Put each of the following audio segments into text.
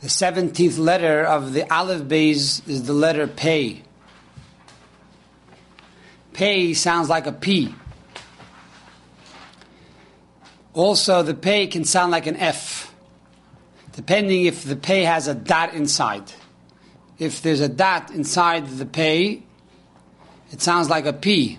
The 17th letter of the Aleph Beis is the letter Pei. Pei sounds like a P. Also, the Pei can sound like an F, depending if the Pei has a dot inside. If there's a dot inside the Pei, it sounds like a P.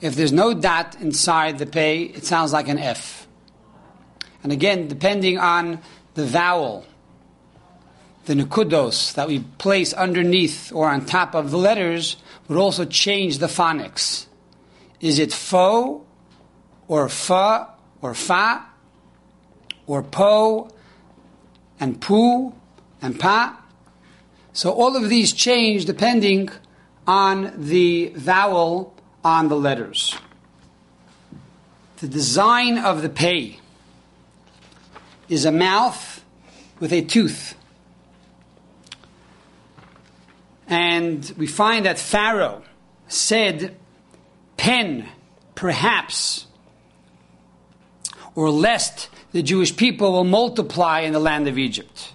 If there's no dot inside the Pei, it sounds like an F. And again, depending on the vowel, the nekudos that we place underneath or on top of the letters would also change the phonics. Is it fo, or fa, or fa, or po, and poo, and pa? So all of these change depending on the vowel on the letters. The design of the pei is a mouth with a tooth. And we find that Pharaoh said, "Pen, perhaps, or lest the Jewish people will multiply in the land of Egypt."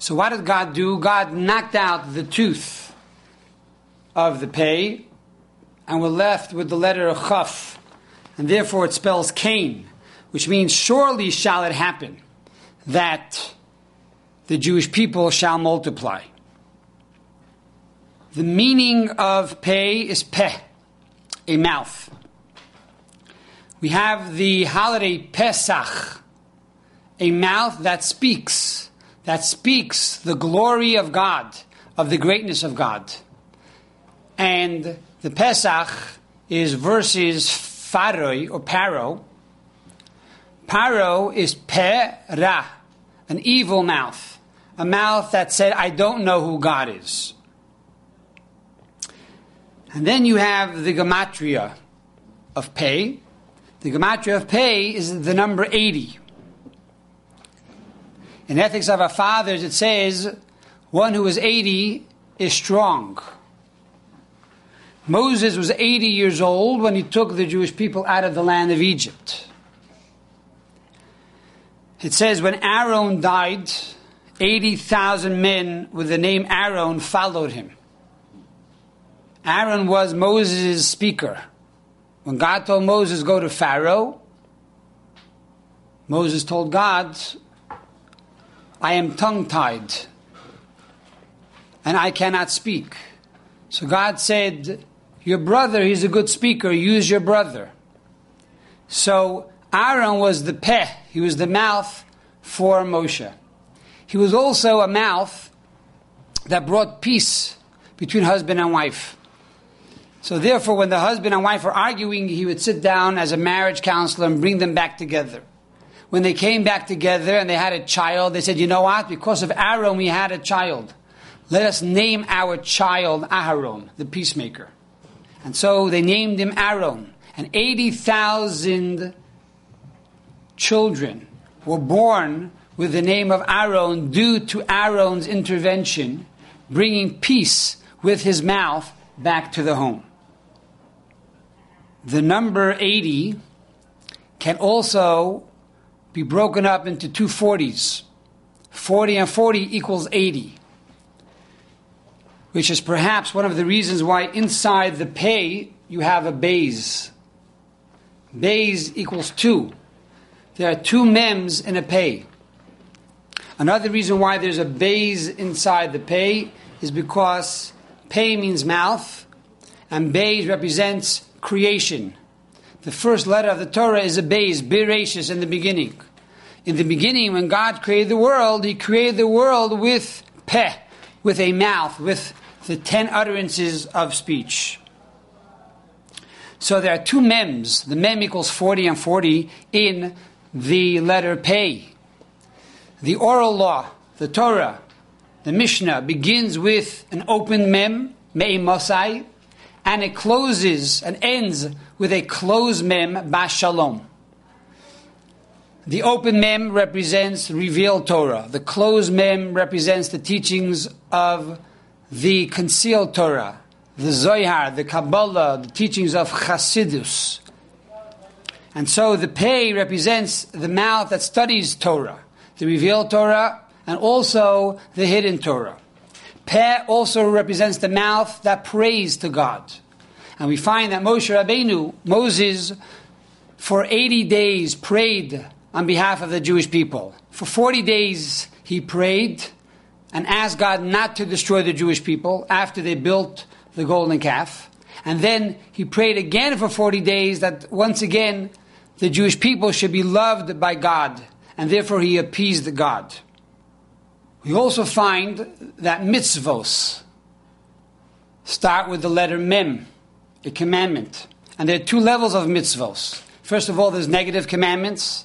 So what did God do? God knocked out the tooth of the pei, and we're left with the letter Chaf, and therefore it spells Cain, which means surely shall it happen that the Jewish people shall multiply. The meaning of pei is peh, a mouth. We have the holiday Pesach, a mouth that speaks the glory of God, of the greatness of God. And the Pesach is versus Faroi or Paro. Paro is Pe-Ra, an evil mouth, a mouth that said, "I don't know who God is." And then you have the Gematria of Pei. The Gematria of Pei is the number 80. In Ethics of Our Fathers, it says, one who is 80 is strong. Moses was 80 years old when he took the Jewish people out of the land of Egypt. It says, when Aaron died, 80,000 men with the name Aaron followed him. Aaron was Moses' speaker. When God told Moses, "Go to Pharaoh," Moses told God, "I am tongue-tied, and I cannot speak." So God said, "Your brother, he's a good speaker, use your brother." So Aaron was the peh, he was the mouth for Moshe. He was also a mouth that brought peace between husband and wife. So therefore, when the husband and wife were arguing, he would sit down as a marriage counselor and bring them back together. When they came back together and they had a child, they said, "You know what? Because of Aaron, we had a child. Let us name our child Aharon, the peacemaker." And so they named him Aaron. And 80,000 children were born with the name of Aaron due to Aaron's intervention, bringing peace with his mouth back to the home. The number 80 can also be broken up into two 40s. 40 and 40 equals 80, which is perhaps one of the reasons why inside the pei you have a beis. Beis equals 2. There are 2 mems in a pei. Another reason why there's a beis inside the pei is because pei means mouth, and beis represents creation. The first letter of the Torah is a beis, Bereishis, in the beginning. In the beginning, when God created the world, He created the world with peh, with a mouth, with the 10 utterances of speech. So there are 2 mems. The mem equals 40 and 40 in the letter pei. The oral law, the Torah, the Mishnah, begins with an open mem, me'im masai, and it closes and ends with a closed mem, bashalom. The open mem represents revealed Torah. The closed mem represents the teachings of the concealed Torah, the Zohar, the Kabbalah, the teachings of Chassidus. And so the pei represents the mouth that studies Torah, the revealed Torah, and also the hidden Torah. Peh also represents the mouth that prays to God. And we find that Moshe Rabbeinu, Moses, for 80 days prayed on behalf of the Jewish people. For 40 days he prayed and asked God not to destroy the Jewish people after they built the golden calf. And then he prayed again for 40 days that once again the Jewish people should be loved by God. And therefore he appeased God. We also find that mitzvos start with the letter mem, a commandment. And there are two levels of mitzvos. First of all, there's negative commandments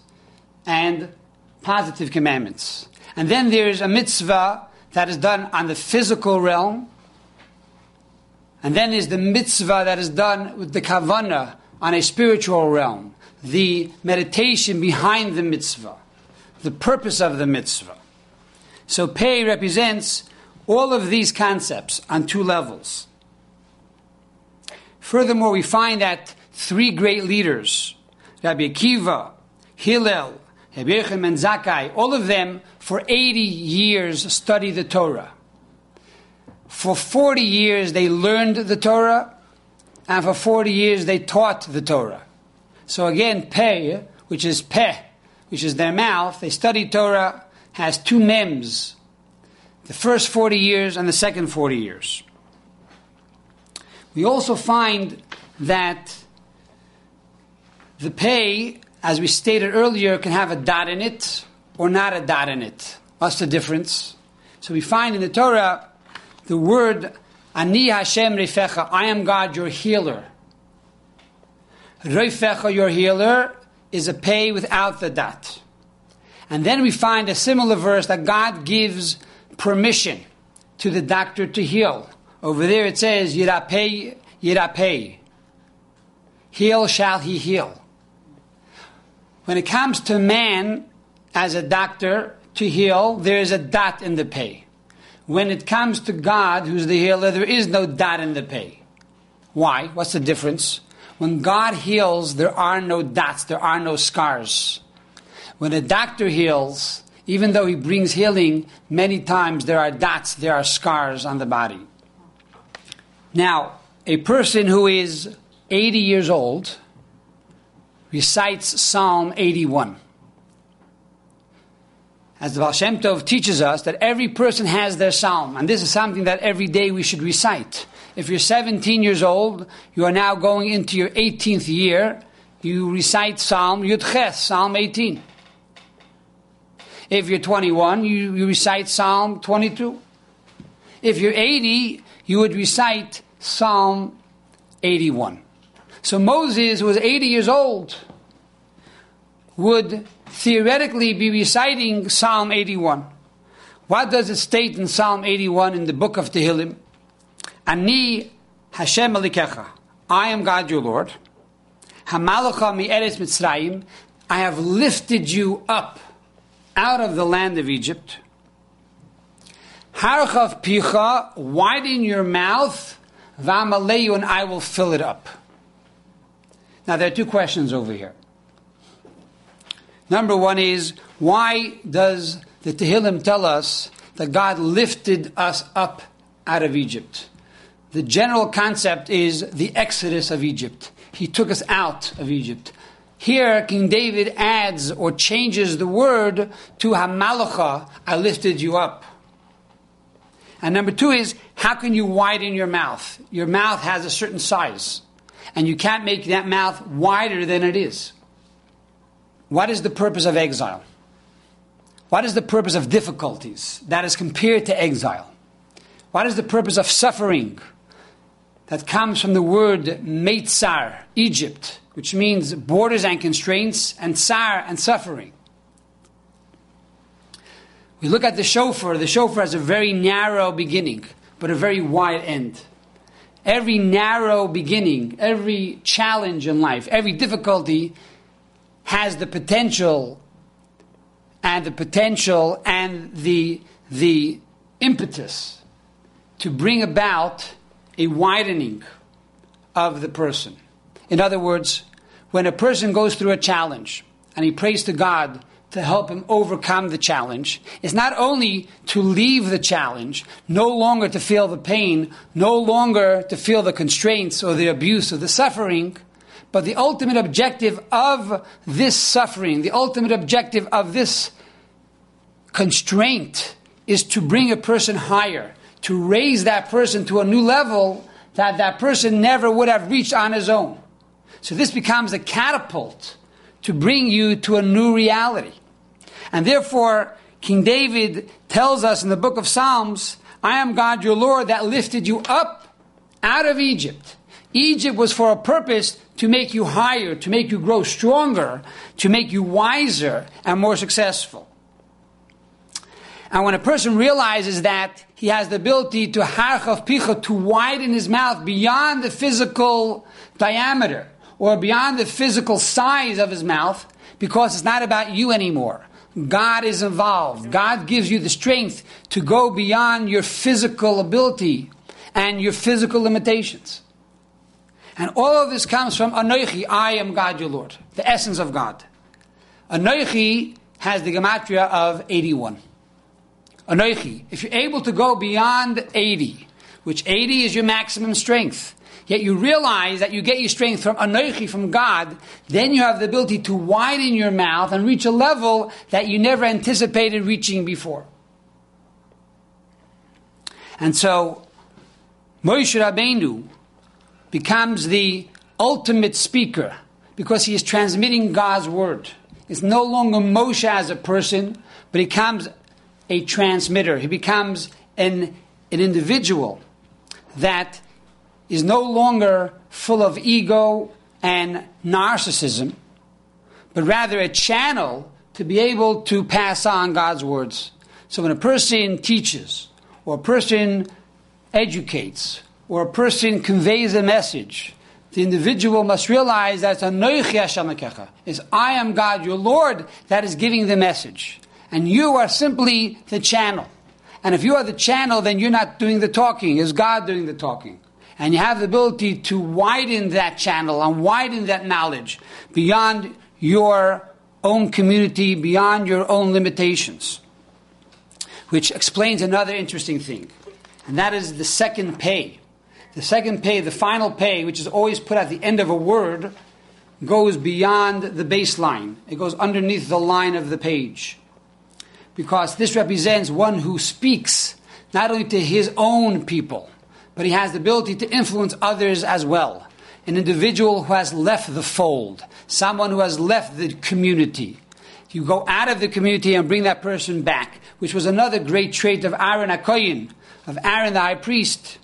and positive commandments. And then there's a mitzvah that is done on the physical realm. And then is the mitzvah that is done with the kavanah on a spiritual realm. The meditation behind the mitzvah. The purpose of the mitzvah. So Pei represents all of these concepts on two levels. Furthermore, we find that three great leaders, Rabbi Akiva, Hillel, Rabbi Yochanan ben Zakkai, all of them for 80 years studied the Torah. For 40 years they learned the Torah, and for 40 years they taught the Torah. So again, Peh, which is their mouth, they studied Torah, has two mems, the first 40 years and the second 40 years. We also find that the pei, as we stated earlier, can have a dot in it or not a dot in it. What's the difference? So we find in the Torah the word Ani Hashem Rifecha, I am God, your healer. Rifecha, your healer, is a pei without the dot. And then we find a similar verse that God gives permission to the doctor to heal. Over there it says, Yirapei, Yirapei. Heal shall he heal. When it comes to man as a doctor to heal, there is a dot in the pay. When it comes to God, who's the healer, there is no dot in the pay. Why? What's the difference? When God heals, there are no dots, there are no scars. When a doctor heals, even though he brings healing, many times there are dots, there are scars on the body. Now, a person who is 80 years old recites Psalm 81. As the Baal Shem Tov teaches us that every person has their psalm, and this is something that every day we should recite. If you're 17 years old, you are now going into your 18th year, you recite Psalm Yud Ches, Psalm 18. If you're 21, you recite Psalm 22. If you're 80, you would recite Psalm 81. So Moses, who was 80 years old, would theoretically be reciting Psalm 81. What does it state in Psalm 81 in the book of Tehillim? Ani Hashem Elikecha, I am God your Lord. Hamalacha mi'eretz Mitzrayim, I have lifted you up out of the land of Egypt. Harchav Picha, widen your mouth, V'amaleyu, and I will fill it up. Now, there are two questions over here. Number one is, why does the Tehillim tell us that God lifted us up out of Egypt? The general concept is the exodus of Egypt. He took us out of Egypt. Here, King David adds or changes the word to Hamalacha, I lifted you up. And number two is, how can you widen your mouth? Your mouth has a certain size. And you can't make that mouth wider than it is. What is the purpose of exile? What is the purpose of difficulties that is compared to exile? What is the purpose of suffering that comes from the word Meitzar, Egypt, which means borders and constraints, and tsar and suffering? We look at the shofar. The shofar has a very narrow beginning, but a very wide end. Every narrow beginning, every challenge in life, every difficulty has the potential and the impetus to bring about a widening of the person. In other words, when a person goes through a challenge and he prays to God to help him overcome the challenge is not only to leave the challenge, no longer to feel the pain, no longer to feel the constraints or the abuse or the suffering, but the ultimate objective of this suffering, the ultimate objective of this constraint is to bring a person higher, to raise that person to a new level that that person never would have reached on his own. So this becomes a catapult to bring you to a new reality. And therefore, King David tells us in the book of Psalms, I am God your Lord that lifted you up out of Egypt. Egypt was for a purpose to make you higher, to make you grow stronger, to make you wiser and more successful. And when a person realizes that he has the ability to harchav picha, to widen his mouth beyond the physical diameter, or beyond the physical size of his mouth, because it's not about you anymore. God is involved. God gives you the strength to go beyond your physical ability and your physical limitations. And all of this comes from Anochi, I am God your Lord, the essence of God. Anochi has the gematria of 81. Anochi, if you're able to go beyond 80, which 80 is your maximum strength, yet you realize that you get your strength from Anochi, from God, then you have the ability to widen your mouth and reach a level that you never anticipated reaching before. And so, Moshe Rabbeinu becomes the ultimate speaker because he is transmitting God's word. It's no longer Moshe as a person, but he becomes a transmitter. He becomes an individual that is no longer full of ego and narcissism, but rather a channel to be able to pass on God's words. So when a person teaches, or a person educates, or a person conveys a message, the individual must realize that it's I am God, your Lord, that is giving the message. And you are simply the channel. And if you are the channel, then you're not doing the talking. It's God doing the talking. And you have the ability to widen that channel and widen that knowledge beyond your own community, beyond your own limitations. Which explains another interesting thing. And that is the second pei. The second pei, the final pei, which is always put at the end of a word, goes beyond the baseline. It goes underneath the line of the page. Because this represents one who speaks not only to his own people, but he has the ability to influence others as well. An individual who has left the fold, someone who has left the community. You go out of the community and bring that person back, which was another great trait of Aaron HaKoyin, of Aaron the high priest,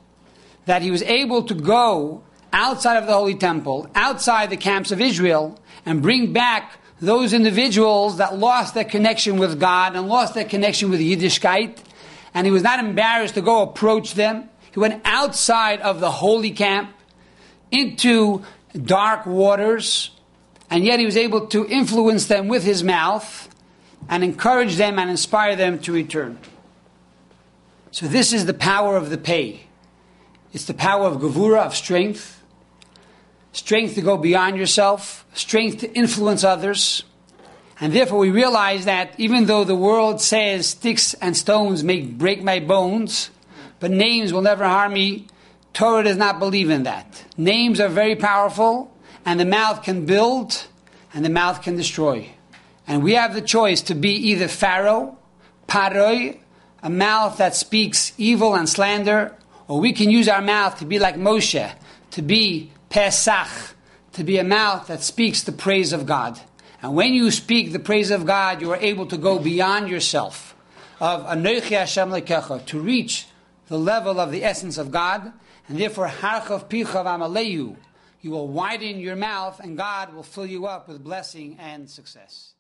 that he was able to go outside of the Holy Temple, outside the camps of Israel, and bring back those individuals that lost their connection with God and lost their connection with Yiddishkeit, and he was not embarrassed to go approach them. He went outside of the holy camp into dark waters, and yet he was able to influence them with his mouth and encourage them and inspire them to return. So this is the power of the pei. It's the power of gevura, of strength. Strength to go beyond yourself. Strength to influence others. And therefore we realize that even though the world says sticks and stones may break my bones, but names will never harm me. Torah does not believe in that. Names are very powerful, and the mouth can build, and the mouth can destroy. And we have the choice to be either Pharaoh, Paroi, a mouth that speaks evil and slander, or we can use our mouth to be like Moshe, to be Pesach, to be a mouth that speaks the praise of God. And when you speak the praise of God, you are able to go beyond yourself, of Anochi Hashem Lekecha, to reach the level of the essence of God, and therefore, harchav picha v'amalehu, you will widen your mouth, and God will fill you up with blessing and success.